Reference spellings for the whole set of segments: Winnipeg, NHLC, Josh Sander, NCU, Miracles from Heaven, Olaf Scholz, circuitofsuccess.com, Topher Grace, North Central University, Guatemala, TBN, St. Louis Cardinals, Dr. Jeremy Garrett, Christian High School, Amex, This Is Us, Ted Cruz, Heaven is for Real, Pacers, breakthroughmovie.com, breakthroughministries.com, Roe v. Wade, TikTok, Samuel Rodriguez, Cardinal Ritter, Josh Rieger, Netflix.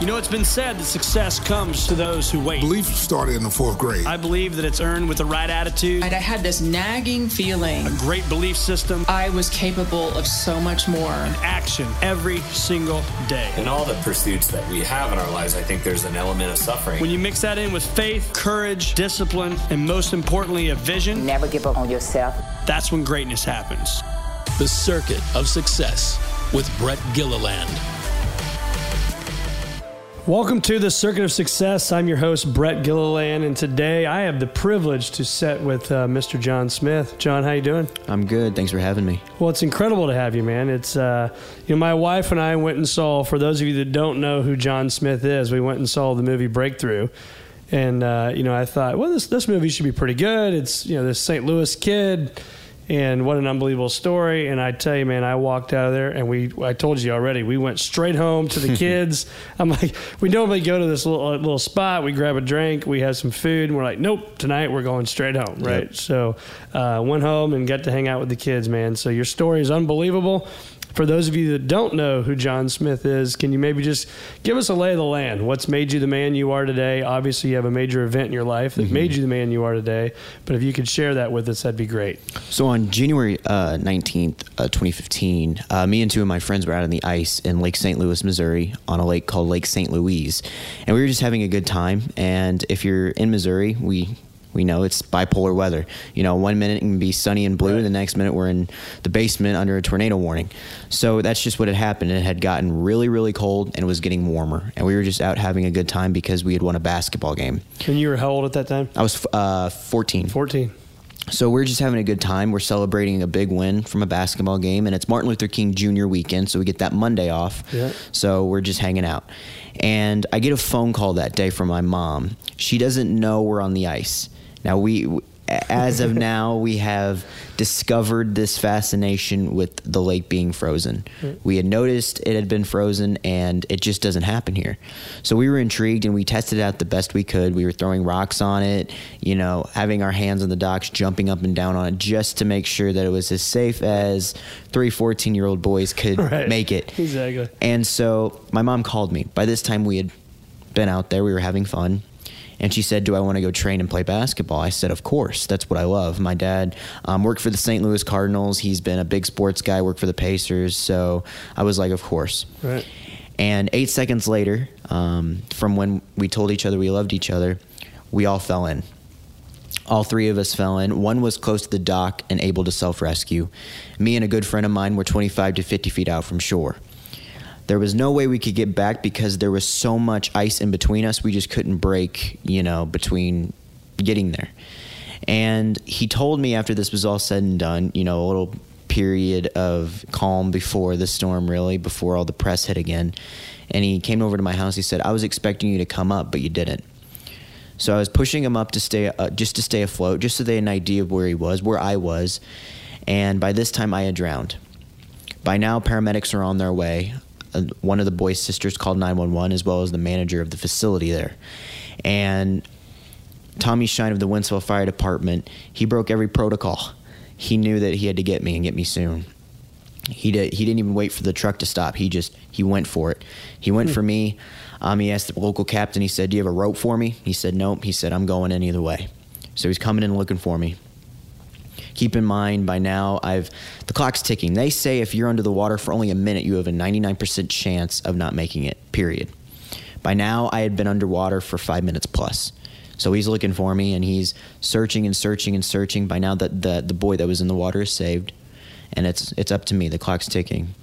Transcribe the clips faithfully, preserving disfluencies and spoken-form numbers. You know, it's been said that success comes to those who wait. Belief started in the fourth grade. I believe that it's earned with the right attitude. And I had this nagging feeling. A great belief system. I was capable of so much more. And action every single day. In all the pursuits that we have in our lives, I think there's an element of suffering. When you mix that in with faith, courage, discipline, and most importantly, a vision. Never give up on yourself. That's when greatness happens. The Circuit of Success with Brett Gilliland. Welcome to the Circuit of Success. I'm your host, Brett Gilliland, and today I have the privilege to sit with uh, Mister John Smith. John, how you doing? I'm good. Thanks for having me. Well, it's incredible to have you, man. It's uh, you know, my wife and I went and saw, for those of you that don't know who John Smith is, we went and saw the movie Breakthrough, and uh, you know, I thought, well, this this movie should be pretty good. It's, you know, this Saint Louis kid, and what an unbelievable story. And I tell you, man, I walked out of there, and we, I told you already, we went straight home to the kids. I'm like, we normally go to this little little spot, we grab a drink, we have some food, and we're like, nope, tonight we're going straight home, right? Yep. So uh, went home and got to hang out with the kids, man. So your story is unbelievable. For those of you that don't know who John Smith is, can you maybe just give us a lay of the land? What's made you the man you are today? Obviously, you have a major event in your life that mm-hmm. made you the man you are today, but if you could share that with us, that'd be great. So on January uh, nineteenth, uh, twenty fifteen, uh, me and two of my friends were out on the ice in Lake Saint Louis, Missouri, on a lake called Lake Saint Louis, and we were just having a good time, and if you're in Missouri, we... we know it's bipolar weather. You know, one minute it can be sunny and blue, right. The next minute we're in the basement under a tornado warning. So that's just what had happened. It had gotten really, really cold, and it was getting warmer. And we were just out having a good time because we had won a basketball game. And you were how old at that time? I was uh, fourteen. fourteen. So we're just having a good time. We're celebrating a big win from a basketball game, and it's Martin Luther King Junior weekend, so we get that Monday off. Yeah. So we're just hanging out. And I get a phone call that day from my mom. She doesn't know we're on the ice. Now, we, as of now, we have discovered this fascination with the lake being frozen. We had noticed it had been frozen, and it just doesn't happen here. So we were intrigued, and we tested out the best we could. We were throwing rocks on it, you know, having our hands on the docks, jumping up and down on it just to make sure that it was as safe as three fourteen-year-old boys could right. make it. Exactly. And so my mom called me. By this time, we had been out there. We were having fun. And she said, do I want to go train and play basketball? I said, of course. That's what I love. My dad um, worked for the Saint Louis Cardinals. He's been a big sports guy, worked for the Pacers. So I was like, of course. Right. And eight seconds later, um, from when we told each other we loved each other, we all fell in. All three of us fell in. One was close to the dock and able to self-rescue. Me and a good friend of mine were twenty-five to fifty feet out from shore. There was no way we could get back because there was so much ice in between us. We just couldn't break, you know, between getting there. And he told me after this was all said and done, you know, a little period of calm before the storm, really, before all the press hit again. And he came over to my house. He said, I was expecting you to come up, but you didn't. So I was pushing him up to stay, uh, just to stay afloat, just so they had an idea of where he was, where I was. And by this time, I had drowned. By now, paramedics are on their way. One of the boys' sisters called nine one one, as well as the manager of the facility there. And Tommy Shine of the Winslow Fire Department, he broke every protocol. He knew that he had to get me and get me soon. He did, he didn't even wait for the truck to stop. He just, he went for it. He went hmm. for me. Um, he asked the local captain, he said, do you have a rope for me? He said, nope. He said, I'm going in either way. So he's coming in looking for me. Keep in mind, by now, I've the clock's ticking. They say if you're under the water for only a minute, you have a ninety-nine percent chance of not making it, period. By now, I had been underwater for five minutes plus. So he's looking for me, and he's searching and searching and searching. By now, the, the, the boy that was in the water is saved, and it's it's up to me. The clock's ticking.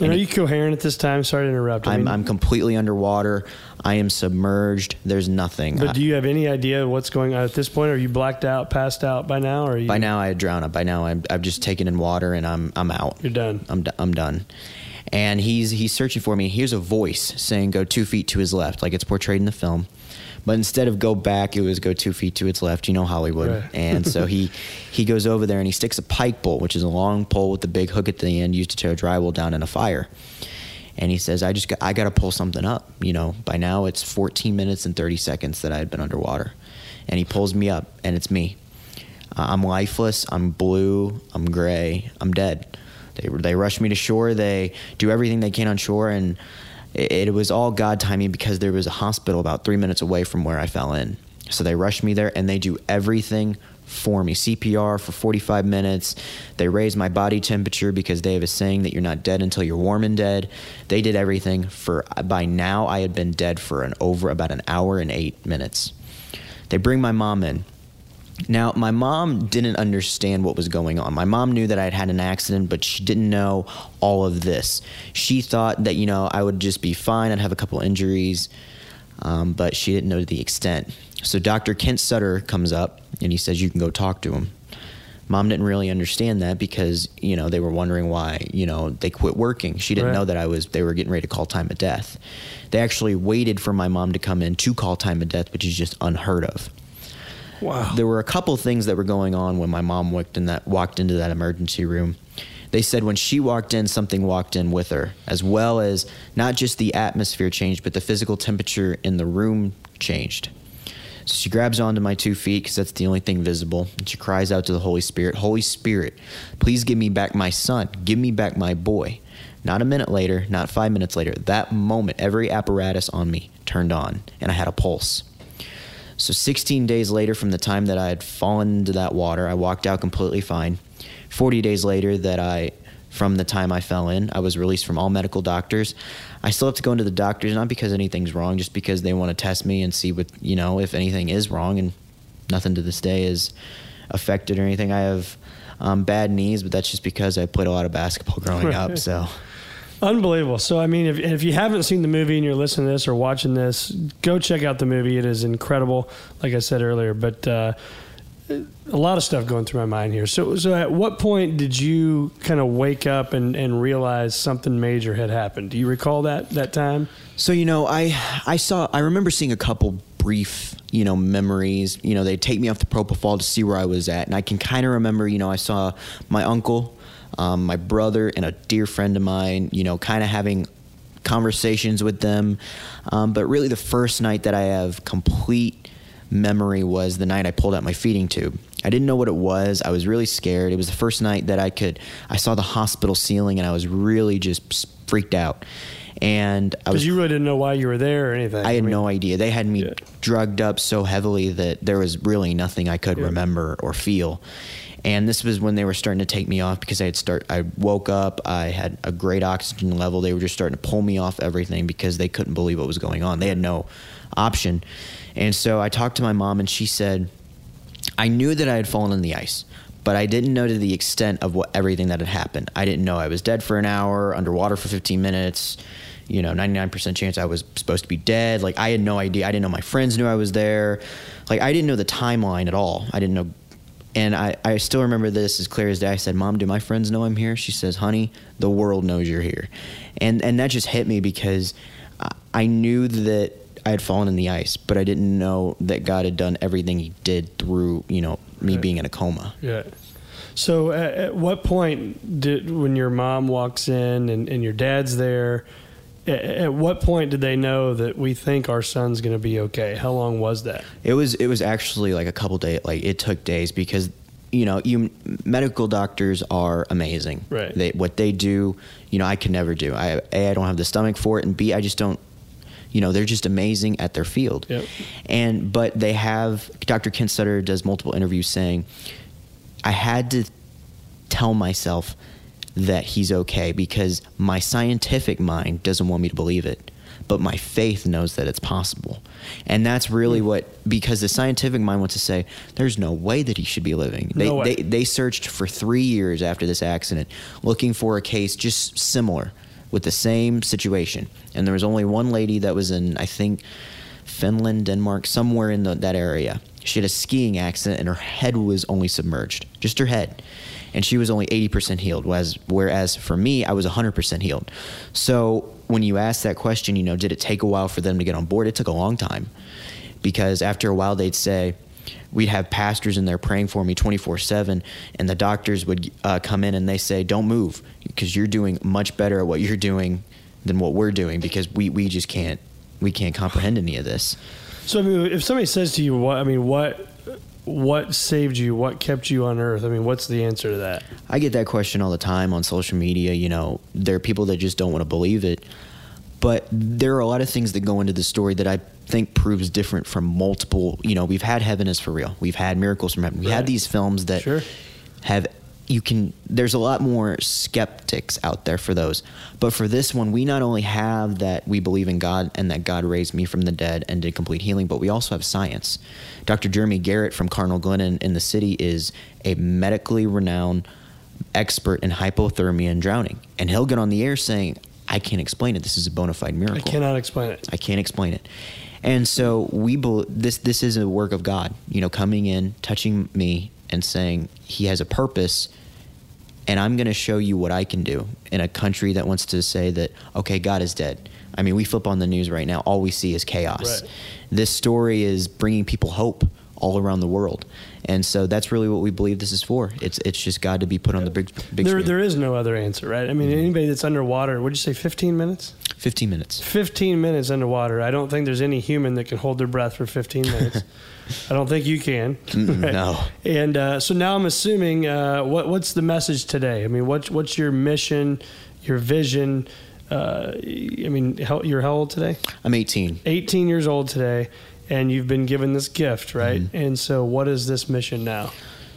And and are you it, coherent at this time? Sorry to interrupt. I mean, I'm, I'm completely underwater. I am submerged. There's nothing. But I, do you have any idea what's going on at this point? Are you blacked out, passed out by now? Or are you... By now I drown up. By now I'm, I've just taken in water and I'm I'm out. You're done. I'm, I'm done. And he's, he's searching for me. And here's a voice saying go two feet to his left, like it's portrayed in the film. But instead of go back, it was go two feet to its left, you know, Hollywood. Right. And so he he goes over there and he sticks a pike pole, which is a long pole with a big hook at the end used to tear a drywall down in a fire. And he says, I just got, I got to pull something up. You know, by now it's fourteen minutes and thirty seconds that I had been underwater. And he pulls me up, and it's me. Uh, I'm lifeless. I'm blue. I'm gray. I'm dead. They they rush me to shore. They do everything they can on shore. And it, it was all God timing, because there was a hospital about three minutes away from where I fell in. So they rush me there, and they do everything for me. C P R for forty-five minutes. They raise my body temperature because they have a saying that you're not dead until you're warm and dead. They did everything for, by now I had been dead for an over about an hour and eight minutes. They bring my mom in. Now, my mom didn't understand what was going on. My mom knew that I had had an accident, but she didn't know all of this. She thought that, you know, I would just be fine. I'd have a couple injuries, um, but she didn't know to the extent. So Doctor Kent Sutterer comes up, and he says, you can go talk to him. Mom didn't really understand that because, you know, they were wondering why, you know, they quit working. She didn't right. know that I was, they were getting ready to call time of death. They actually waited for my mom to come in to call time of death, which is just unheard of. Wow. There were a couple things that were going on when my mom walked in that walked into that emergency room. They said when she walked in, something walked in with her, as well as not just the atmosphere changed, but the physical temperature in the room changed. So she grabs onto my two feet because that's the only thing visible. And she cries out to the Holy Spirit, Holy Spirit, please give me back my son. Give me back my boy. Not a minute later, not five minutes later, that moment, every apparatus on me turned on, and I had a pulse. So sixteen days later from the time that I had fallen into that water, I walked out completely fine. forty days later that I, from the time I fell in, I was released from all medical doctors. I still have to go into the doctors, not because anything's wrong, just because they want to test me and see what, you know, if anything is wrong, and nothing to this day is affected or anything. I have um, bad knees, but that's just because I played a lot of basketball growing up, so... Unbelievable. So, I mean, if if you haven't seen the movie and you're listening to this or watching this, go check out the movie. It is incredible, like I said earlier. But uh, a lot of stuff going through my mind here. So, so at what point did you kind of wake up and, and realize something major had happened? Do you recall that that time? So, you know, I I saw, I remember seeing a couple brief, you know, memories. You know, they take me off the propofol to see where I was at. And I can kind of remember, you know, I saw my uncle, Um, my brother, and a dear friend of mine, you know, kind of having conversations with them. Um, but really the first night that I have complete memory was the night I pulled out my feeding tube. I didn't know what it was. I was really scared. It was the first night that I could, I saw the hospital ceiling, and I was really just freaked out. And I was, because you really didn't know why you were there or anything. I had I mean, no idea. They had me yeah. drugged up so heavily that there was really nothing I could yeah. remember or feel. And this was when they were starting to take me off, because I had start. I woke up. I had a great oxygen level. They were just starting to pull me off everything because they couldn't believe what was going on. They had no option. And so I talked to my mom, and she said, I knew that I had fallen in the ice, but I didn't know to the extent of what everything that had happened. I didn't know I was dead for an hour, underwater for fifteen minutes, you know, ninety-nine percent chance I was supposed to be dead. Like, I had no idea. I didn't know my friends knew I was there. Like, I didn't know the timeline at all. I didn't know. And I, I still remember this as clear as day. I said, Mom, do my friends know I'm here? She says, honey, the world knows you're here. And and that just hit me, because I knew that I had fallen in the ice, but I didn't know that God had done everything he did through, you know, me right. being in a coma. Yeah. So at, at what point did, when your mom walks in and, and your dad's there, at what point did they know that we think our son's going to be okay? How long was that? It was it was actually like a couple days. Like, it took days, because, you know, you medical doctors are amazing. Right. They, what they do, you know, I can never do. I, A, I don't have the stomach for it, and B, I just don't. You know, they're just amazing at their field. Yep. And but they have Doctor Kent Sutterer does multiple interviews saying, I had to tell myself that he's okay, because my scientific mind doesn't want me to believe it, but my faith knows that it's possible. And that's really what, because the scientific mind wants to say, there's no way that he should be living. They, no way. they, they searched for three years after this accident, looking for a case just similar with the same situation. And there was only one lady that was in, I think, Finland, Denmark, somewhere in the, that area. She had a skiing accident, and her head was only submerged, just her head. And she was only eighty percent healed, whereas, whereas for me, I was one hundred percent healed. So when you ask that question, you know, did it take a while for them to get on board? It took a long time, because after a while they'd say, we'd have pastors in there praying for me twenty-four seven, and the doctors would uh, come in and they say, don't move, because you're doing much better at what you're doing than what we're doing, because we, we just can't we can't comprehend any of this. So I mean, if somebody says to you, what I mean, what what saved you, what kept you on earth? I mean, what's the answer to that? I get that question all the time on social media. You know, there are people that just don't want to believe it, but there are a lot of things that go into the story that I think proves different from multiple. You know, we've had Heaven is for Real, we've had Miracles from Heaven, we right. had these films that sure. have. You can. There's a lot more skeptics out there for those, but for this one, we not only have that we believe in God and that God raised me from the dead and did complete healing, but we also have science. Doctor Jeremy Garrett from Cardinal Glennon in the city is a medically renowned expert in hypothermia and drowning, and he'll get on the air saying, "I can't explain it. This is a bona fide miracle. I cannot explain it. I can't explain it." And so we be- this this is a work of God, you know, coming in, touching me, and saying he has a purpose, and I'm going to show you what I can do in a country that wants to say that, okay, God is dead. I mean, we flip on the news right now. All we see is chaos. Right. This story is bringing people hope all around the world. And so that's really what we believe this is for. It's it's just God to be put on the big, big there, screen. There is no other answer, right? I mean, mm-hmm. anybody that's underwater, would you say fifteen minutes? fifteen minutes. fifteen minutes underwater. I don't think there's any human that can hold their breath for fifteen minutes. I don't think you can. Right? No. And uh, so now I'm assuming, uh, what what's the message today? I mean, what's, what's your mission, your vision? Uh, I mean, how, you're how old today? I'm eighteen. eighteen years old today. And you've been given this gift, right? Mm-hmm. And so what is this mission now?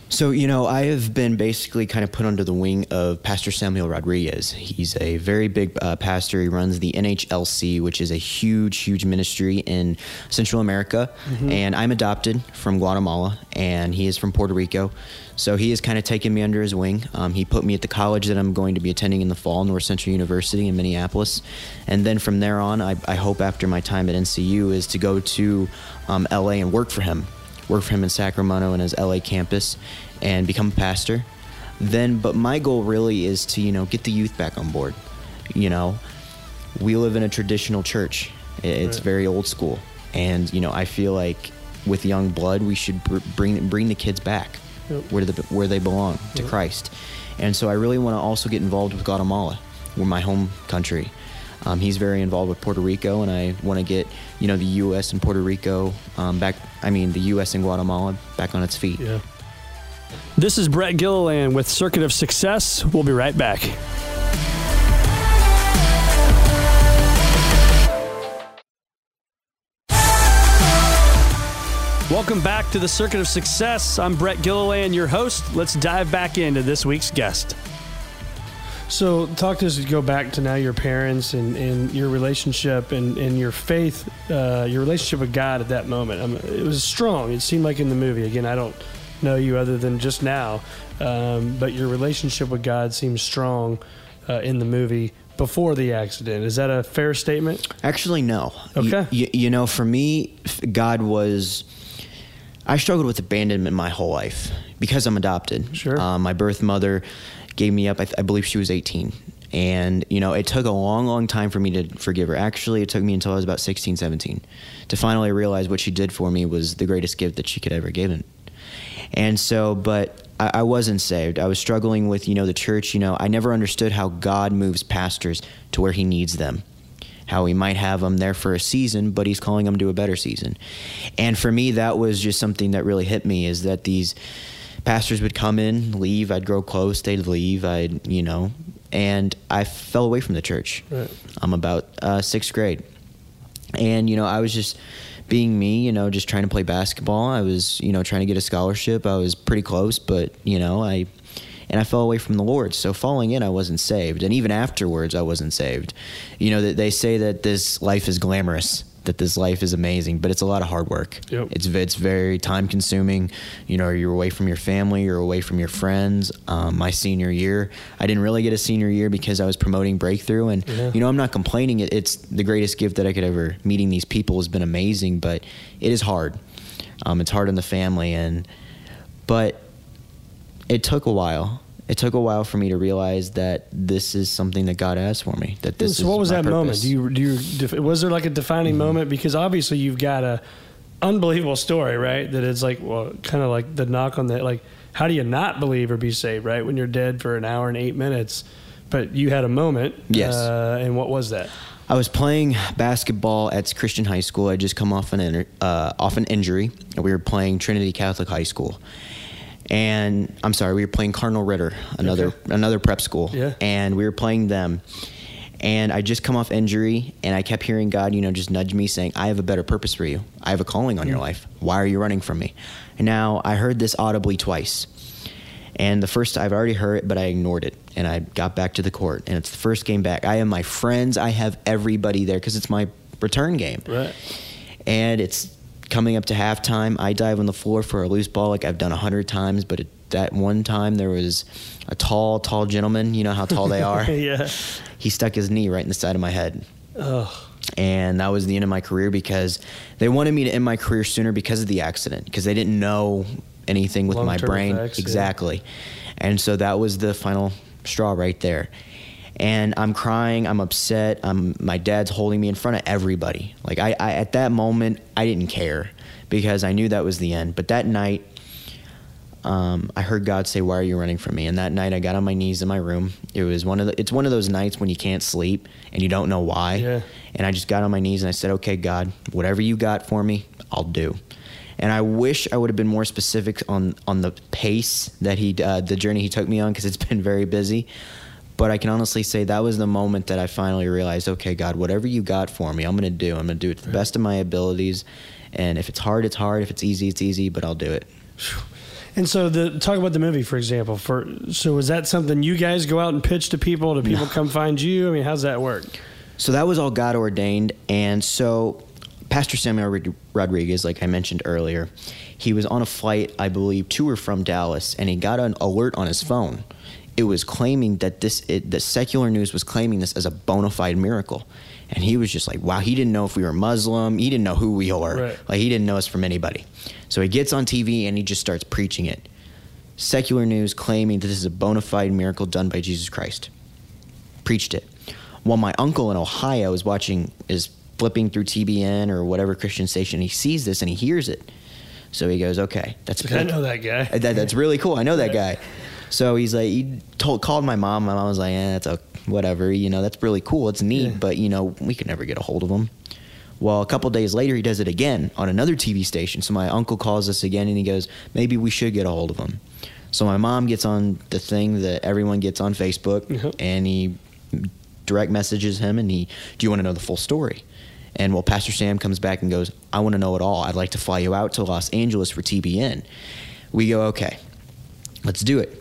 So, you know, I have been basically kind of put under the wing of Pastor Samuel Rodriguez. He's a very big uh, pastor. He runs the N H L C, which is a huge, huge ministry in Central America. Mm-hmm. And I'm adopted from Guatemala, and he is from Puerto Rico. So he has kind of taken me under his wing. Um, he put me at the college that I'm going to be attending in the fall, North Central University in Minneapolis. And then from there on, I, I hope after my time at N C U is to go to um, L A and work for him. work for him in Sacramento and his L A campus and become a pastor. Then, but my goal really is to, you know, get the youth back on board. You know, we live in a traditional church. It's right. very old school. And, you know, I feel like with young blood, we should br- bring bring the kids back yep. where the, where they belong, to yep. Christ. And so I really want to also get involved with Guatemala, my home country. Um, he's very involved with Puerto Rico, and I want to get, you know, the U S and Puerto Rico um, back, I mean, the U S and Guatemala back on its feet. Yeah. This is Brett Gilliland with Circuit of Success. We'll be right back. Welcome back to the Circuit of Success. I'm Brett Gilliland, your host. Let's dive back into this week's guest. So talk to us, go back to now your parents and, and your relationship and, and your faith, uh, your relationship with God at that moment. I mean, it was strong. It seemed like in the movie. Again, I don't know you other than just now, um, but your relationship with God seems strong uh, in the movie before the accident. Is that a fair statement? Actually, no. Okay. You, you know, for me, God was... I struggled with abandonment my whole life because I'm adopted. Sure. Uh, my birth mother... gave me up. I, th- I believe she was eighteen. And, you know, it took a long, long time for me to forgive her. Actually, it took me until I was about sixteen, seventeen to finally realize what she did for me was the greatest gift that she could ever give. And so, but I, I wasn't saved. I was struggling with, you know, the church. You know, I never understood how God moves pastors to where he needs them, how he might have them there for a season, but he's calling them to a better season. And for me, that was just something that really hit me, is that these pastors would come in, leave, I'd grow close, they'd leave, I'd, you know, and I fell away from the church. Right. I'm about uh, sixth grade. And, you know, I was just being me, you know, just trying to play basketball. I was, you know, trying to get a scholarship. I was pretty close, but, you know, I, and I fell away from the Lord. So falling in, I wasn't saved. And even afterwards, I wasn't saved. You know, they say that this life is glamorous, that this life is amazing, but it's a lot of hard work. Yep. It's it's very time consuming. You know, you're away from your family, you're away from your friends. Um, my senior year, I didn't really get a senior year because I was promoting Breakthrough. And, yeah. you know, I'm not complaining. It, it's the greatest gift that I could ever, meeting these people has been amazing, but it is hard. Um, it's hard on the family. And, but it took a while. It took a while for me to realize that this is something that God asked for me. That this. So, what is was that purpose. Moment? Do you do you was there like a defining mm-hmm. moment? Because obviously you've got a unbelievable story, right? That it's like, well, kind of like the knock on the, like, how do you not believe or be saved, right? When you're dead for an hour and eight minutes, But you had a moment. Yes. Uh, and what was that? I was playing basketball at Christian High School. I just come off an uh, off an injury. And we were playing Trinity Catholic High School. And I'm sorry, we were playing Cardinal Ritter, another okay. another prep school. Yeah. And we were playing them. And I just come off injury, and I kept hearing God, you know, just nudge me saying, I have a better purpose for you. I have a calling on mm-hmm. your life. Why are you running from me? And now I heard this audibly twice. And the first, I've already heard it, but I ignored it. And I got back to the court, and it's the first game back. I have my friends. I have everybody there because it's my return game. Right. And it's coming up to halftime. I dive on the floor for a loose ball like I've done a hundred times, but it, that one time there was a tall, tall gentleman. You know how tall they are? Yeah. He stuck his knee right in the side of my head. Oh. And that was the end of my career because they wanted me to end my career sooner because of the accident, because they didn't know anything with long-term my brain. Effects, exactly. Yeah. And so that was the final straw right there. And I'm crying, I'm upset, I'm, my dad's holding me in front of everybody. Like I, I, at that moment, I didn't care because I knew that was the end. But that night, um, I heard God say, why are you running from me? And that night I got on my knees in my room. It was one of the, it's one of those nights when you can't sleep and you don't know why. Yeah. And I just got on my knees and I said, okay, God, whatever you got for me, I'll do. And I wish I would have been more specific on, on the pace that he, uh, the journey he took me on, because it's been very busy. But I can honestly say that was the moment that I finally realized, okay, God, whatever you got for me, I'm going to do. I'm going to do it to the best of my abilities. And if it's hard, it's hard. If it's easy, it's easy, but I'll do it. And so the talk about the movie, for example. For So is that something you guys go out and pitch to people? Do people no. come find you? I mean, how's that work? So that was all God ordained. And so Pastor Samuel Rodriguez, like I mentioned earlier, he was on a flight, I believe, to or from Dallas, and he got an alert on his phone. It was claiming that this, it, the secular news was claiming this as a bona fide miracle. And he was just like, wow, he didn't know if we were Muslim. He didn't know who we were. Right. Like, he didn't know us from anybody. So he gets on T V and he just starts preaching it. Secular news claiming that this is a bona fide miracle done by Jesus Christ. Preached it. While my uncle in Ohio is watching, is flipping through T B N or whatever Christian station, he sees this and he hears it. So he goes, okay, that's good. I know that guy. That, that's really cool. I know that guy. So he's like, he told, called my mom. My mom was like, eh, that's a, whatever. You know, that's really cool. It's neat, yeah. but, you know, we could never get a hold of him. Well, a couple of days later, he does it again on another T V station. So my uncle calls us again and he goes, maybe we should get a hold of him. So my mom gets on the thing that everyone gets on Facebook mm-hmm. and he direct messages him and he, do you want to know the full story? And well, Pastor Sam comes back and goes, I want to know it all. I'd like to fly you out to Los Angeles for T B N. We go, okay, let's do it.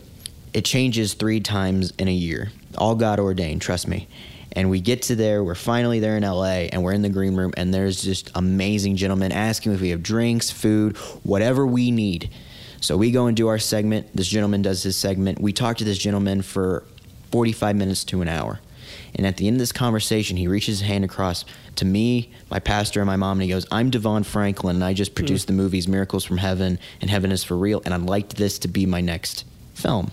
It changes three times in a year. All God ordained, trust me. And we get to there, we're finally there in L A, and we're in the green room, and there's just amazing gentlemen asking if we have drinks, food, whatever we need. So we go and do our segment. This gentleman does his segment. We talk to this gentleman for forty-five minutes to an hour. And at the end of this conversation, he reaches his hand across to me, my pastor, and my mom, and he goes, I'm Devon Franklin, and I just produced mm. the movies Miracles from Heaven and Heaven is for Real, and I'd like this to be my next film.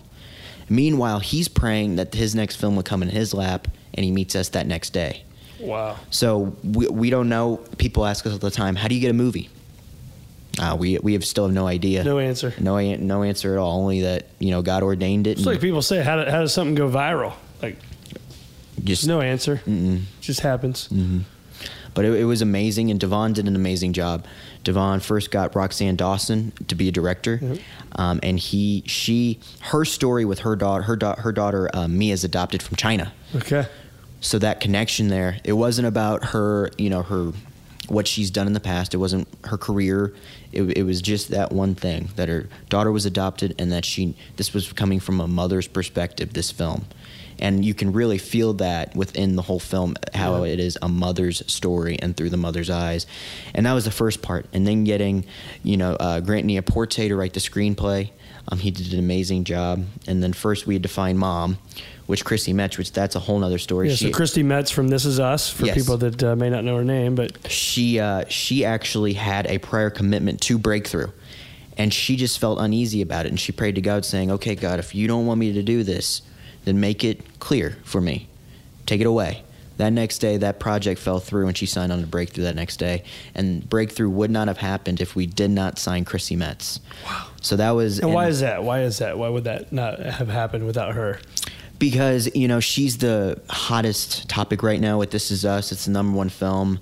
Meanwhile, he's praying that his next film would come in his lap, and he meets us that next day. Wow. So we, we don't know. People ask us all the time, how do you get a movie? Uh, we we have still have no idea. No answer. No no answer at all, only that, you know, God ordained it. It's like people say, how, do, how does something go viral? Like, just no answer. Mm-mm. It just happens. Mm-hmm. But it, it was amazing, and Devon did an amazing job. Devon first got Roxanne Dawson to be a director, mm-hmm. um, and he, she, her story with her daughter, her, da- her daughter uh, Mia is adopted from China. Okay. So that connection there, it wasn't about her, you know, her, what she's done in the past. It wasn't her career. It, it was just that one thing that her daughter was adopted, and that she, this was coming from a mother's perspective. This film. And you can really feel that within the whole film, how yeah. it is a mother's story and through the mother's eyes. And that was the first part. And then getting, you know, uh, Grant Nieporte to write the screenplay. Um, he did an amazing job. And then first we had to find Mom, which Chrissy Metz, which that's a whole other story. Yeah, she, so Chrissy Metz from This Is Us, for yes. people that uh, may not know her name. But she, uh, she actually had a prior commitment to Breakthrough. And she just felt uneasy about it. And she prayed to God saying, okay, God, if you don't want me to do this, then make it clear for me. Take it away. That next day, that project fell through, and she signed on to Breakthrough that next day. And Breakthrough would not have happened if we did not sign Chrissy Metz. Wow. So that was... And, and why is that? Why is that? Why would that not have happened without her? because, you know, she's the hottest topic right now with This Is Us. It's the number one film.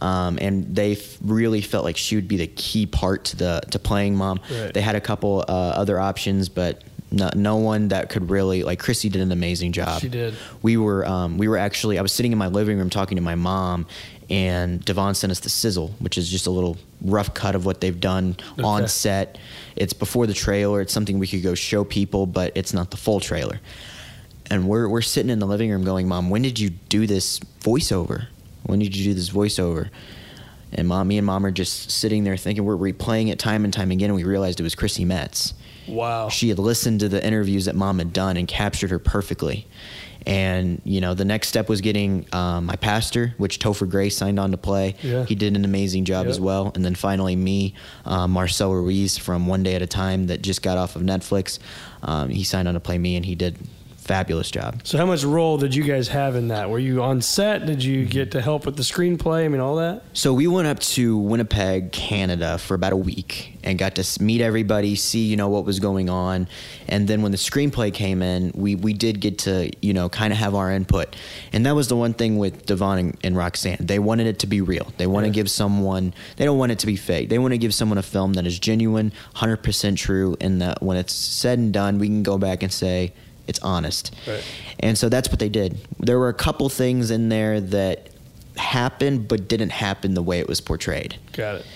Um, and they f- really felt like she would be the key part to the to playing mom. Right. They had a couple uh, other options, but no, no one that could really, like, Chrissy did an amazing job. She did. We were, um, we were actually, I was sitting in my living room talking to my mom, and Devon sent us the sizzle, which is just a little rough cut of what they've done okay. on set. It's before the trailer. It's something we could go show people, but it's not the full trailer. And we're we're sitting in the living room going, Mom, when did you do this voiceover? When did you do this voiceover? And Mom, me and Mom are just sitting there thinking, we're replaying it time and time again, and we realized it was Chrissy Metz. Wow. She had listened to the interviews that Mom had done and captured her perfectly. And, you know, the next step was getting um, my pastor, which Topher Grace signed on to play. Yeah. He did an amazing job yep. as well. And then finally me, um, Marcel Ruiz from One Day at a Time, that just got off of Netflix. Um, he signed on to play me, and he did fabulous job. So how much role did you guys have in that? Were you on set? Did you get to help with the screenplay? I mean, all that? So we went up to Winnipeg, Canada for about a week and got to meet everybody, see, you know, what was going on. And then when the screenplay came in, we, we did get to, you know, kind of have our input. And that was the one thing with Devon and, and Roxanne. They wanted it to be real. They want to yeah. give someone, they don't want it to be fake. They want to give someone a film that is genuine, one hundred percent true, and that when it's said and done, we can go back and say, it's honest. Right. And so that's what they did. There were a couple things in there that happened but didn't happen the way it was portrayed. Got it.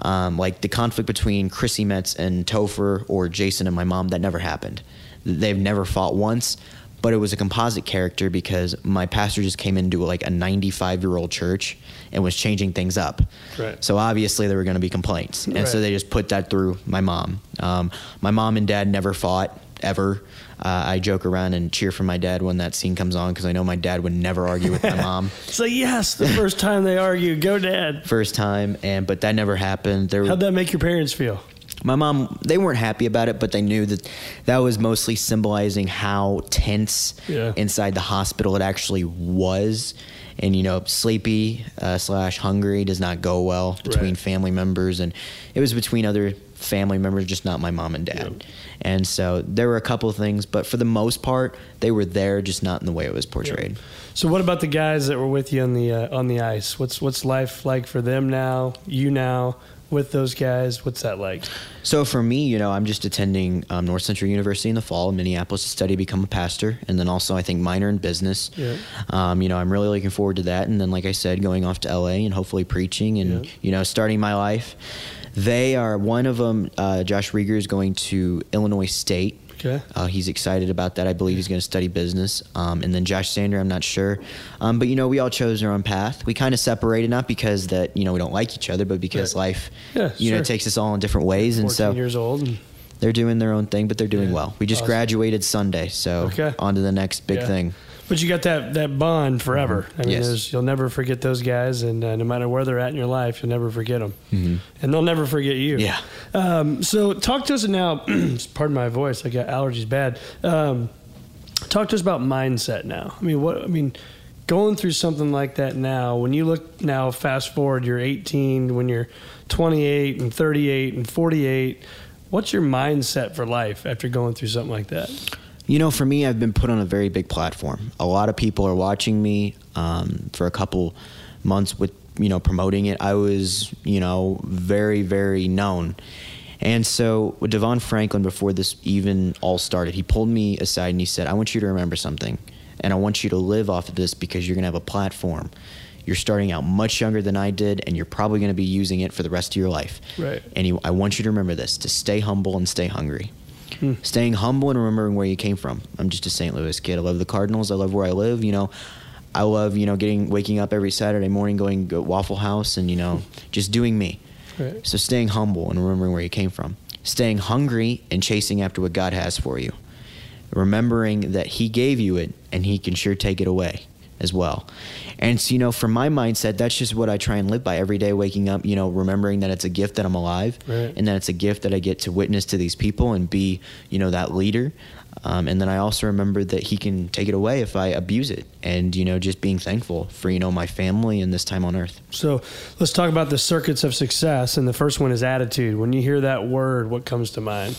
Um, like the conflict between Chrissy Metz and Topher, or Jason and my mom, that never happened. They've never fought once, but it was a composite character because my pastor just came into like a ninety-five-year-old church and was changing things up. Right. So obviously there were going to be complaints. And right. so they just put that through my mom. Um, my mom and dad never fought, ever. Uh, I joke around and cheer for my dad when that scene comes on because I know my dad would never argue with my mom. So yes, the first time they argue, go Dad. First time, and but that never happened. There How'd that make your parents feel? My mom, they weren't happy about it, but they knew that that was mostly symbolizing how tense yeah. inside the hospital it actually was. And, you know, sleepy uh, slash hungry does not go well between right. family members. And it was between other family members, just not my mom and dad. Yep. And so there were a couple of things, but for the most part, they were there, just not in the way it was portrayed. Yep. So what about the guys that were with you on the uh, on the ice? What's what's life like for them now, you now, with those guys? What's that like? So for me, you know, I'm just attending um, North Central University in the fall in Minneapolis to study, become a pastor, and then also I think minor in business. Yeah. Um, you know, I'm really looking forward to that. And then, like I said, going off to L A and hopefully preaching and, yeah. you know, starting my life. They are, one of them, uh, Josh Rieger, is going to Illinois State. Okay. Uh, he's excited about that. I believe he's going to study business. Um, and then Josh Sander, I'm not sure. Um, but, you know, we all chose our own path. We kind of separated, not because that, you know, we don't like each other, but because right. life, yeah, you sure. know, takes us all in different ways. And so years old. And- they're doing their own thing, but they're doing yeah. well. We just awesome. graduated Sunday, so okay. on to the next big yeah. thing. But you got that, that bond forever. I mean, yes. you'll never forget those guys, and uh, no matter where they're at in your life, you'll never forget them. Mm-hmm. And they'll never forget you. Yeah. Um, so talk to us now. Pardon my voice. I got allergies bad. Um, talk to us about mindset now. I mean, what I mean, going through something like that now, when you look now, fast forward, you're eighteen, when you're twenty-eight and thirty-eight and forty-eight, what's your mindset for life after going through something like that? You know, for me, I've been put on a very big platform. A lot of people are watching me um, for a couple months with, you know, promoting it. I was, you know, very, very known. And so with Devon Franklin, before this even all started, he pulled me aside and he said, I want you to remember something, and I want you to live off of this because you're going to have a platform. You're starting out much younger than I did, and you're probably going to be using it for the rest of your life. Right. And he, I want you to remember this, to stay humble and stay hungry. Hmm. Staying humble and remembering where you came from. I'm just a Saint Louis kid. I love the Cardinals. I love where I live. You know, I love, you know, getting, waking up every Saturday morning, going to Waffle House and, you know, just doing me. Right. So staying humble and remembering where you came from. Staying hungry and chasing after what God has for you. Remembering that he gave you it and he can sure take it away as well. And so, you know, for my mindset, that's just what I try and live by every day, waking up, you know, remembering that it's a gift that I'm alive right. and that it's a gift that I get to witness to these people and be, you know, that leader. Um, and then I also remember that he can take it away if I abuse it, and, you know, just being thankful for, you know, my family and this time on earth. So let's talk about the circuits of success. And the first one is attitude. When you hear that word, what comes to mind?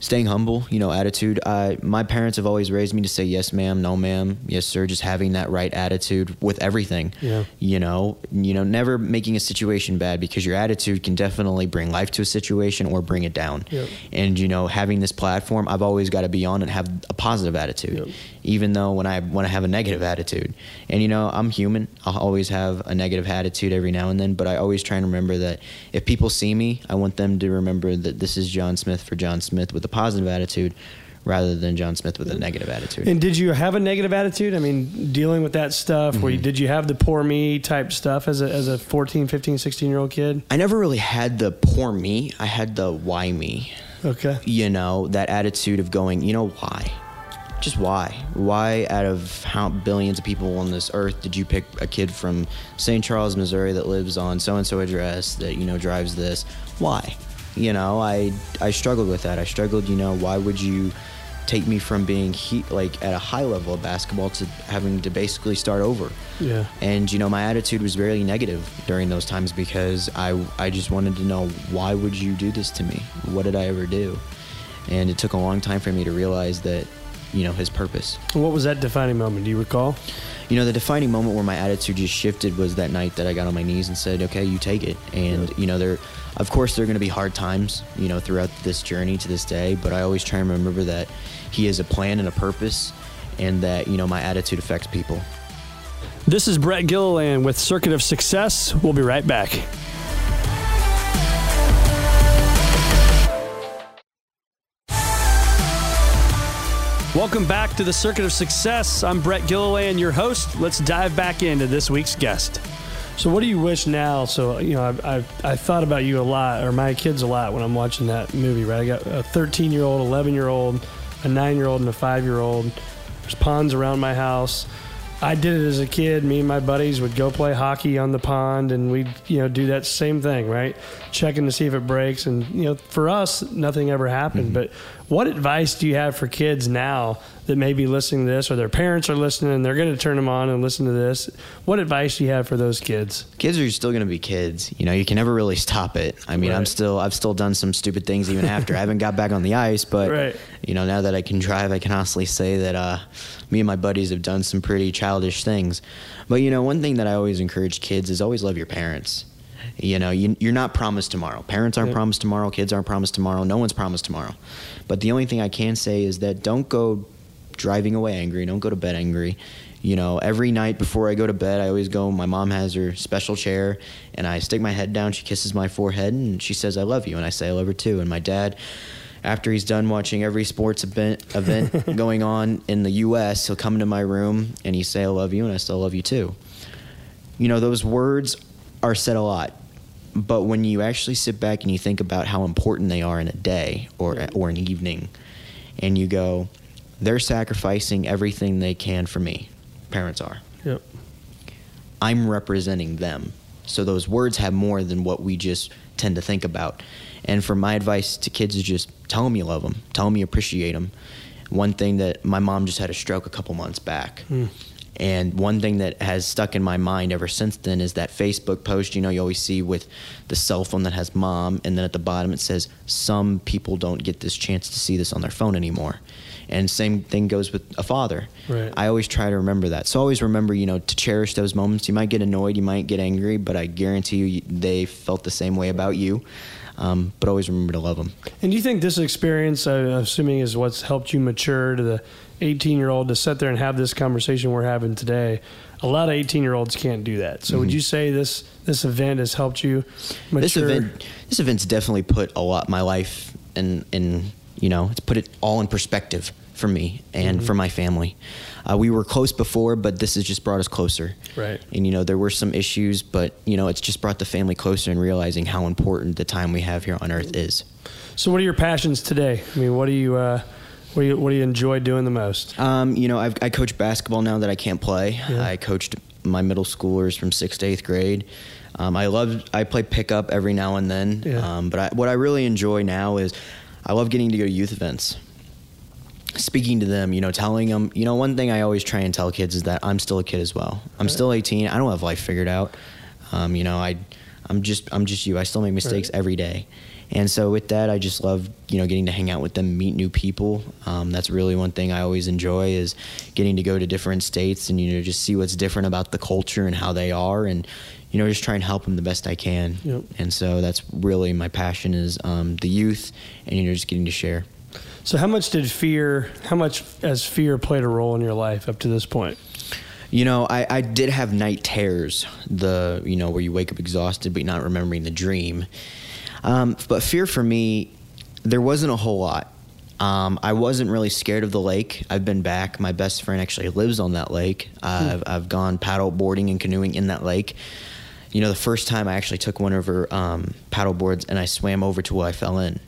staying humble, you know, attitude. I, my parents have always raised me to say, yes, ma'am, no, ma'am, yes, sir. Just having that right attitude with everything, yeah. you know, you know, never making a situation bad, because your attitude can definitely bring life to a situation or bring it down. Yep. And, you know, having this platform, I've always got to be on and have a positive attitude, yep. even though when I when I have a negative attitude. And, you know, I'm human. I'll always have a negative attitude every now and then, but I always try and remember that if people see me, I want them to remember that this is John Smith for John Smith with a positive attitude rather than John Smith with a negative attitude. And did you have a negative attitude? I mean, dealing with that stuff, mm-hmm. where you, did you have the poor me type stuff as a, as a fourteen, fifteen, sixteen year old kid? I never really had the poor me. I had the why me. Okay. You know, that attitude of going, you know, why? Just why? Why out of how billions of people on this earth did you pick a kid from Saint Charles, Missouri that lives on so-and-so address that, you know, drives this? Why? You know, I I struggled with that. I struggled, you know, why would you take me from being he, like at a high level of basketball to having to basically start over? Yeah. And, you know, my attitude was very negative during those times because I, I just wanted to know, why would you do this to me? What did I ever do? And it took a long time for me to realize that, you know, his purpose. What was that defining moment? Do you recall? You know, the defining moment where my attitude just shifted was that night that I got on my knees and said, okay, you take it. And, yeah. you know, there, of course, there are going to be hard times, you know, throughout this journey to this day. But I always try and remember that he has a plan and a purpose, and that, you know, my attitude affects people. This is Brett Gilliland with Circuit of Success. We'll be right back. Welcome back to the Circuit of Success. I'm Brett Gilliland, your host. Let's dive back into this week's guest. So what do you wish now? So, you know, I, I, I thought about you a lot, or my kids a lot, when I'm watching that movie, right? I got a thirteen-year-old, eleven-year-old, a nine-year-old, and a five-year-old. There's ponds around my house. I did it as a kid. Me and my buddies would go play hockey on the pond, and we'd, you know, do that same thing, right? Checking to see if it breaks. And, you know, for us, nothing ever happened. Mm-hmm. But what advice do you have for kids now that may be listening to this, or their parents are listening and they're going to turn them on and listen to this? What advice do you have for those kids? Kids are still going to be kids. You know, you can never really stop it. I mean, right. I'm still, I've still done some stupid things even after I haven't got back on the ice, but right. you know, now that I can drive, I can honestly say that, uh, me and my buddies have done some pretty childish things. But you know, one thing that I always encourage kids is always love your parents. You know, you, you're not promised tomorrow. Parents aren't yep. promised tomorrow. Kids aren't promised tomorrow. No one's promised tomorrow. But the only thing I can say is that don't go driving away angry. Don't go to bed angry. You know, every night before I go to bed, I always go, my mom has her special chair, and I stick my head down. She kisses my forehead, and she says, I love you. And I say, I love her too. And my dad, after he's done watching every sports event, event going on in the U S, he'll come into my room, and he say, I love you, and I still love you too. You know, those words are said a lot. But when you actually sit back and you think about how important they are in a day or or an evening, and you go, they're sacrificing everything they can for me. Parents are. Yep. I'm representing them. So those words have more than what we just tend to think about. And for my advice to kids is just tell them you love them. Tell them you appreciate them. One thing that my mom just had a stroke a couple months back. Mm. And one thing that has stuck in my mind ever since then is that Facebook post, you know, you always see with the cell phone that has mom. And then at the bottom, it says, some people don't get this chance to see this on their phone anymore. And same thing goes with a father. Right. I always try to remember that. So always remember, you know, to cherish those moments. You might get annoyed, you might get angry, but I guarantee you they felt the same way about you. Um, but always remember to love them. And do you think this experience, I'm assuming, is what's helped you mature to the eighteen-year-old to sit there and have this conversation we're having today? A lot of eighteen-year-olds can't do that. So mm-hmm. would you say this this event has helped you mature? This event, this event's definitely put a lot of my life in, in, you know, it's put it all in perspective for me and mm-hmm. for my family. Uh, we were close before, but this has just brought us closer. Right. And, you know, there were some issues, but, you know, it's just brought the family closer and realizing how important the time we have here on earth is. So what are your passions today? I mean, what do you, uh, what do you, what do you enjoy doing the most? Um, you know, I've, I coach basketball now that I can't play. Yeah. I coached my middle schoolers from sixth to eighth grade. Um, I love, I play pickup every now and then. Yeah. Um, but I, what I really enjoy now is I love getting to go to youth events. Speaking to them, you know, telling them, you know, one thing I always try and tell kids is that I'm still a kid as well. I'm right. still eighteen. I don't have life figured out. Um, you know, I, I'm just I'm just you. I still make mistakes right. every day. And so with that, I just love, you know, getting to hang out with them, meet new people. Um, that's really one thing I always enjoy is getting to go to different states and, you know, just see what's different about the culture and how they are and, you know, just try and help them the best I can. Yep. And so that's really my passion is um, the youth and, you know, just getting to share. So how much did fear, how much has fear played a role in your life up to this point? You know, I, I did have night terrors, the, you know, where you wake up exhausted but not remembering the dream. Um, but fear for me, there wasn't a whole lot. Um, I wasn't really scared of the lake. I've been back. My best friend actually lives on that lake. Uh, hmm. I've, I've gone paddle boarding and canoeing in that lake. You know, the first time I actually took one over um, paddle boards and I swam over to where I fell in.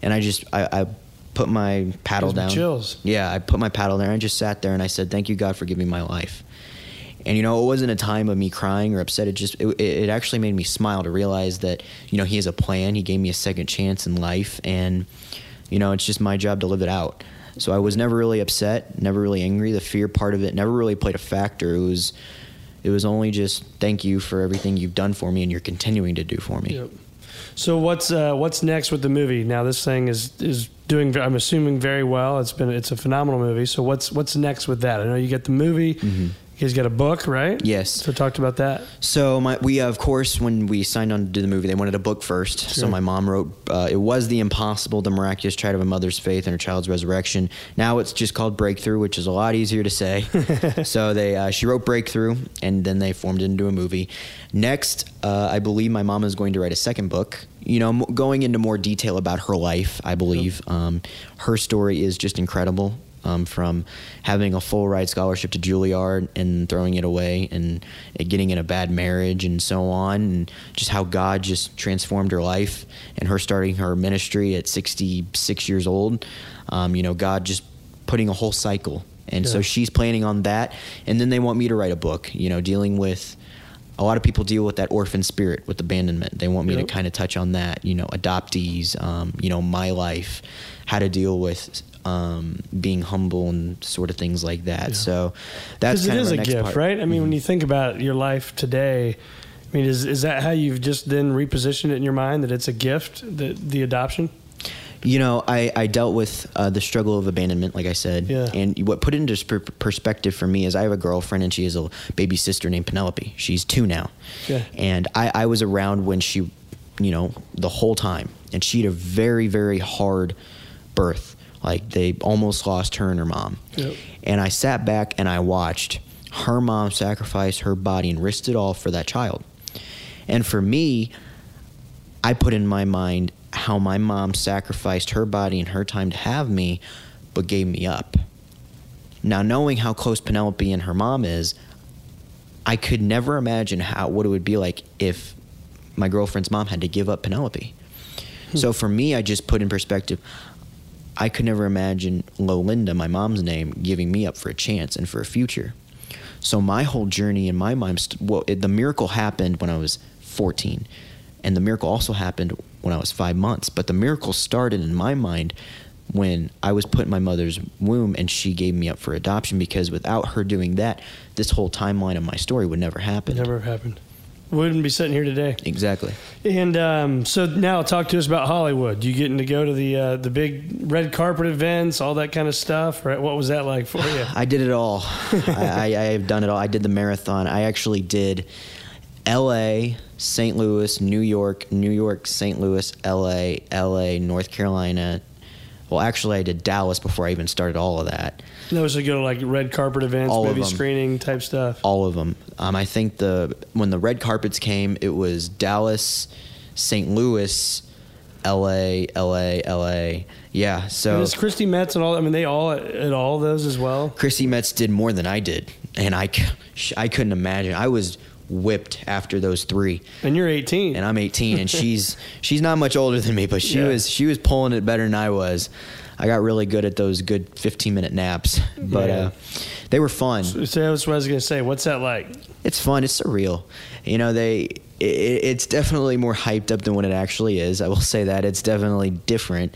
And I just, I, I put my paddle down. Chills. Yeah, I put my paddle there and I just sat there and I said, thank you, God, for giving me my life. And, you know, it wasn't a time of me crying or upset. It just, it, it actually made me smile to realize that, you know, he has a plan. He gave me a second chance in life. And, you know, it's just my job to live it out. So I was never really upset, never really angry. The fear part of it never really played a factor. It was, it was only just thank you for everything you've done for me and you're continuing to do for me. Yep. So what's uh, what's next with the movie? Now this thing is is doing, I'm assuming, very well. It's been it's a phenomenal movie. So what's what's next with that? I know you get the movie. Mm-hmm. You guys got a book, right? Yes. So talked about that. So my, we, of course, when we signed on to do the movie, they wanted a book first. Sure. So my mom wrote, uh, it was The Impossible, The Miraculous Triad of a Mother's Faith and Her Child's Resurrection. Now it's just called Breakthrough, which is a lot easier to say. So they, uh, she wrote Breakthrough, and then they formed it into a movie. Next, uh, I believe my mom is going to write a second book, you know, m- going into more detail about her life, I believe. Yep. Um, her story is just incredible. Um, from having a full ride scholarship to Juilliard and throwing it away and getting in a bad marriage and so on, and just how God just transformed her life and her starting her ministry at sixty-six years old, um, you know, God just putting a whole cycle. And yeah. So she's planning on that. And then they want me to write a book, you know, dealing with a lot of people deal with that orphan spirit with abandonment. They want me yep. to kind of touch on that, you know, adoptees, um, you know, my life, how to deal with Um, being humble and sort of things like that. Yeah. So that's kind of our next part. Because it is a gift, right? I mean, mm-hmm. when you think about your life today, I mean, is is that how you've just then repositioned it in your mind that it's a gift, the the adoption? You know, I, I dealt with uh, the struggle of abandonment, like I said. Yeah. And what put it into per- perspective for me is I have a girlfriend and she has a baby sister named Penelope. She's two now. Yeah. And I, I was around when she, you know, the whole time. And she had a very, very hard birth. Like, they almost lost her and her mom. Yep. And I sat back and I watched her mom sacrifice her body and risked it all for that child. And for me, I put in my mind how my mom sacrificed her body and her time to have me, but gave me up. Now, knowing how close Penelope and her mom is, I could never imagine how what it would be like if my girlfriend's mom had to give up Penelope. Hmm. So for me, I just put in perspective, I could never imagine Lolinda, my mom's name, giving me up for a chance and for a future. So my whole journey in my mind, st- well, it, the miracle happened when I was fourteen, and the miracle also happened when I was five months. But the miracle started in my mind when I was put in my mother's womb and she gave me up for adoption, because without her doing that, this whole timeline of my story would never happen. Never happened. Wouldn't be sitting here today. Exactly. And um, so now talk to us about Hollywood. You getting to go to the uh, the big red carpet events, all that kind of stuff, right? What was that like for you? I did it all. I, I, I have done it all. I did the marathon. I actually did L A, Saint Louis, New York, New York, Saint Louis, L A, L A, North Carolina. Well, actually, I did Dallas before I even started all of that. Those would go to like red carpet events, all movie screening type stuff. All of them. Um, I think the when the red carpets came, it was Dallas, Saint Louis, L A, L A, L A. Yeah. So it was Chrissy Metz and all. I mean, they all at all those as well. Chrissy Metz did more than I did, and I, I couldn't imagine. I was whipped after those three. And you're eighteen. And I'm eighteen, and she's she's not much older than me, but she yeah. was she was pulling it better than I was. I got really good at those good fifteen-minute naps, but yeah. uh, they were fun. So, so that's what I was going to say. What's that like? It's fun. It's surreal. You know, they it, it's definitely more hyped up than what it actually is. I will say that. It's definitely different,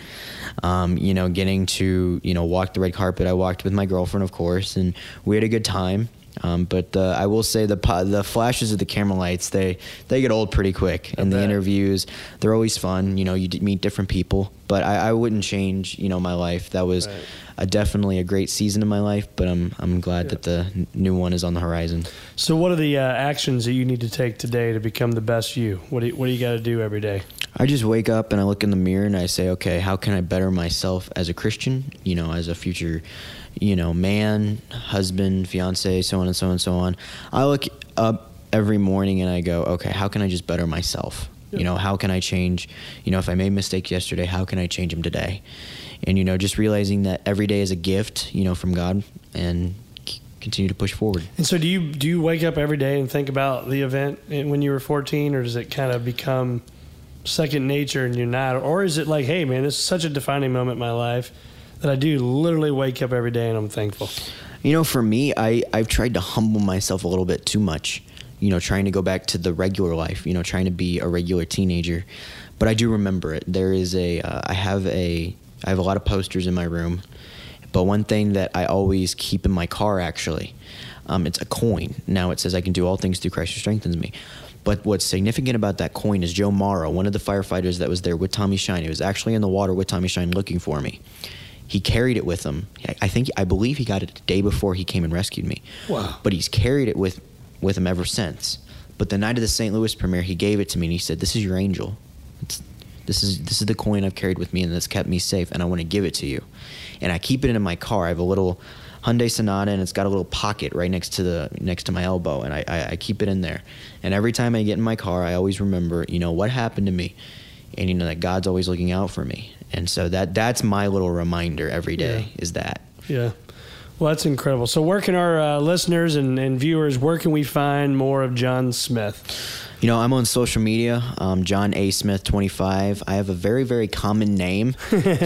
um, you know, getting to, you know, walk the red carpet. I walked with my girlfriend, of course, and we had a good time. Um, but uh, I will say the the flashes of the camera lights, they, they get old pretty quick. And the interviews, they're always fun. You know, you meet different people. But I, I wouldn't change, you know, my life. That was right. a, definitely a great season in my life, but I'm I'm glad yeah. that the new one is on the horizon. So what are the uh, actions that you need to take today to become the best you? What do you, what do you got to do every day? I just wake up and I look in the mirror and I say, okay, how can I better myself as a Christian, you know, as a future, you know, man, husband, fiance, so on and so on and so on. I look up every morning and I go, okay, how can I just better myself? You know, how can I change, you know, if I made a mistake yesterday, how can I change them today? And, you know, just realizing that every day is a gift, you know, from God, and c- continue to push forward. And so do you, do you wake up every day and think about the event when you were fourteen, or does it kind of become second nature and you're not, or is it like, hey man, this is such a defining moment in my life that I do literally wake up every day and I'm thankful? You know, for me, I, I've tried to humble myself a little bit too much. You know, trying to go back to the regular life, you know, trying to be a regular teenager. But I do remember it. There is a, uh, I have a, I have a lot of posters in my room, but one thing that I always keep in my car, actually, um, it's a coin. Now it says, I can do all things through Christ who strengthens me. But what's significant about that coin is Joe Morrow, one of the firefighters that was there with Tommy Shine. He was actually in the water with Tommy Shine looking for me. He carried it with him. I think, I believe he got it the day before he came and rescued me. Wow. But he's carried it with with him ever since. But the night of the Saint Louis premiere, he gave it to me and he said, this is your angel. It's, this is this is the coin I've carried with me and that's kept me safe, and I want to give it to you. And I keep it in my car. I have a little Hyundai Sonata and it's got a little pocket right next to the next to my elbow, and I, I, I keep it in there. And every time I get in my car, I always remember, you know, what happened to me, and you know that God's always looking out for me. And so that that's my little reminder every day yeah. is that. Yeah. Well, that's incredible. So where can our uh, listeners and, and viewers, where can we find more of John Smith? You know, I'm on social media, um, John A. Smith twenty-five. I have a very, very common name,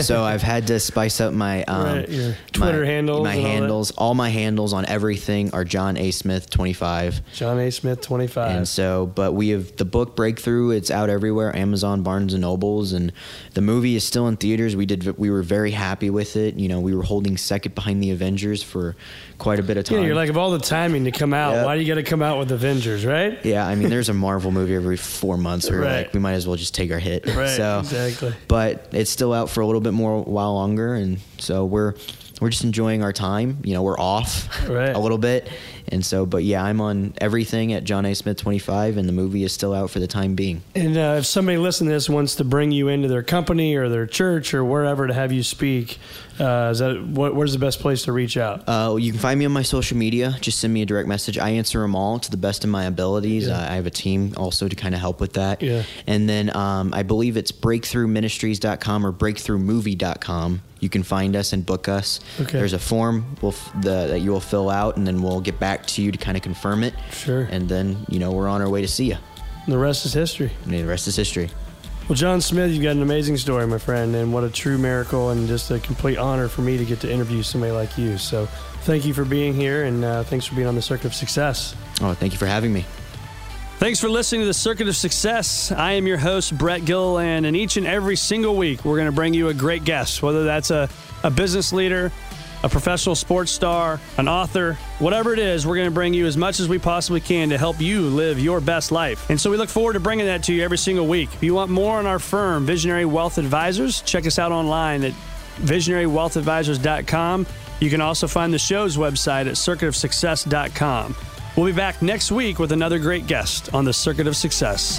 so I've had to spice up my um, right, your Twitter my, handles. My handles, all, all my handles on everything are John A. Smith twenty-five. John A. Smith twenty-five. And so, but we have the book Breakthrough. It's out everywhere, Amazon, Barnes and Nobles, and the movie is still in theaters. We did, we were very happy with it. You know, we were holding second behind the Avengers for quite a bit of time. Yeah, you're like, of all the timing to come out, yep. why do you got to come out with Avengers, right? Yeah, I mean, there's a Marvel movie every four months. We were right. like, we might as well just take our hit. Right, so, exactly. But it's still out for a little bit more while longer, and so we're we're just enjoying our time. You know, we're off right. a little bit, and so, but yeah, I'm on everything at John A. Smith twenty-five, and the movie is still out for the time being. And uh, if somebody listening to this wants to bring you into their company or their church or wherever to have you speak, uh, is that what, where's the best place to reach out? Uh, you can find me on my social media. Just send me a direct message. I answer them all to the best of my abilities. Yeah. Uh, I have a team also to kind of help with that. Yeah. And then um, I believe it's breakthrough ministries dot com or breakthrough movie dot com. You can find us and book us. Okay. There's a form we'll f- the, that you will fill out, and then we'll get back to you to kind of confirm it. Sure. And then, you know, we're on our way to see you. And the rest is history. And the rest is history. Well, John Smith, you've got an amazing story, my friend, and what a true miracle, and just a complete honor for me to get to interview somebody like you. So thank you for being here, and uh, thanks for being on the Circuit of Success. Oh, thank you for having me. Thanks for listening to the Circuit of Success. I am your host, Brett Gilliland, and each and every single week, we're going to bring you a great guest, whether that's a, a business leader, a professional sports star, an author, whatever it is, we're going to bring you as much as we possibly can to help you live your best life. And so we look forward to bringing that to you every single week. If you want more on our firm, Visionary Wealth Advisors, check us out online at visionary wealth advisors dot com. You can also find the show's website at circuit of success dot com. We'll be back next week with another great guest on the Circuit of Success.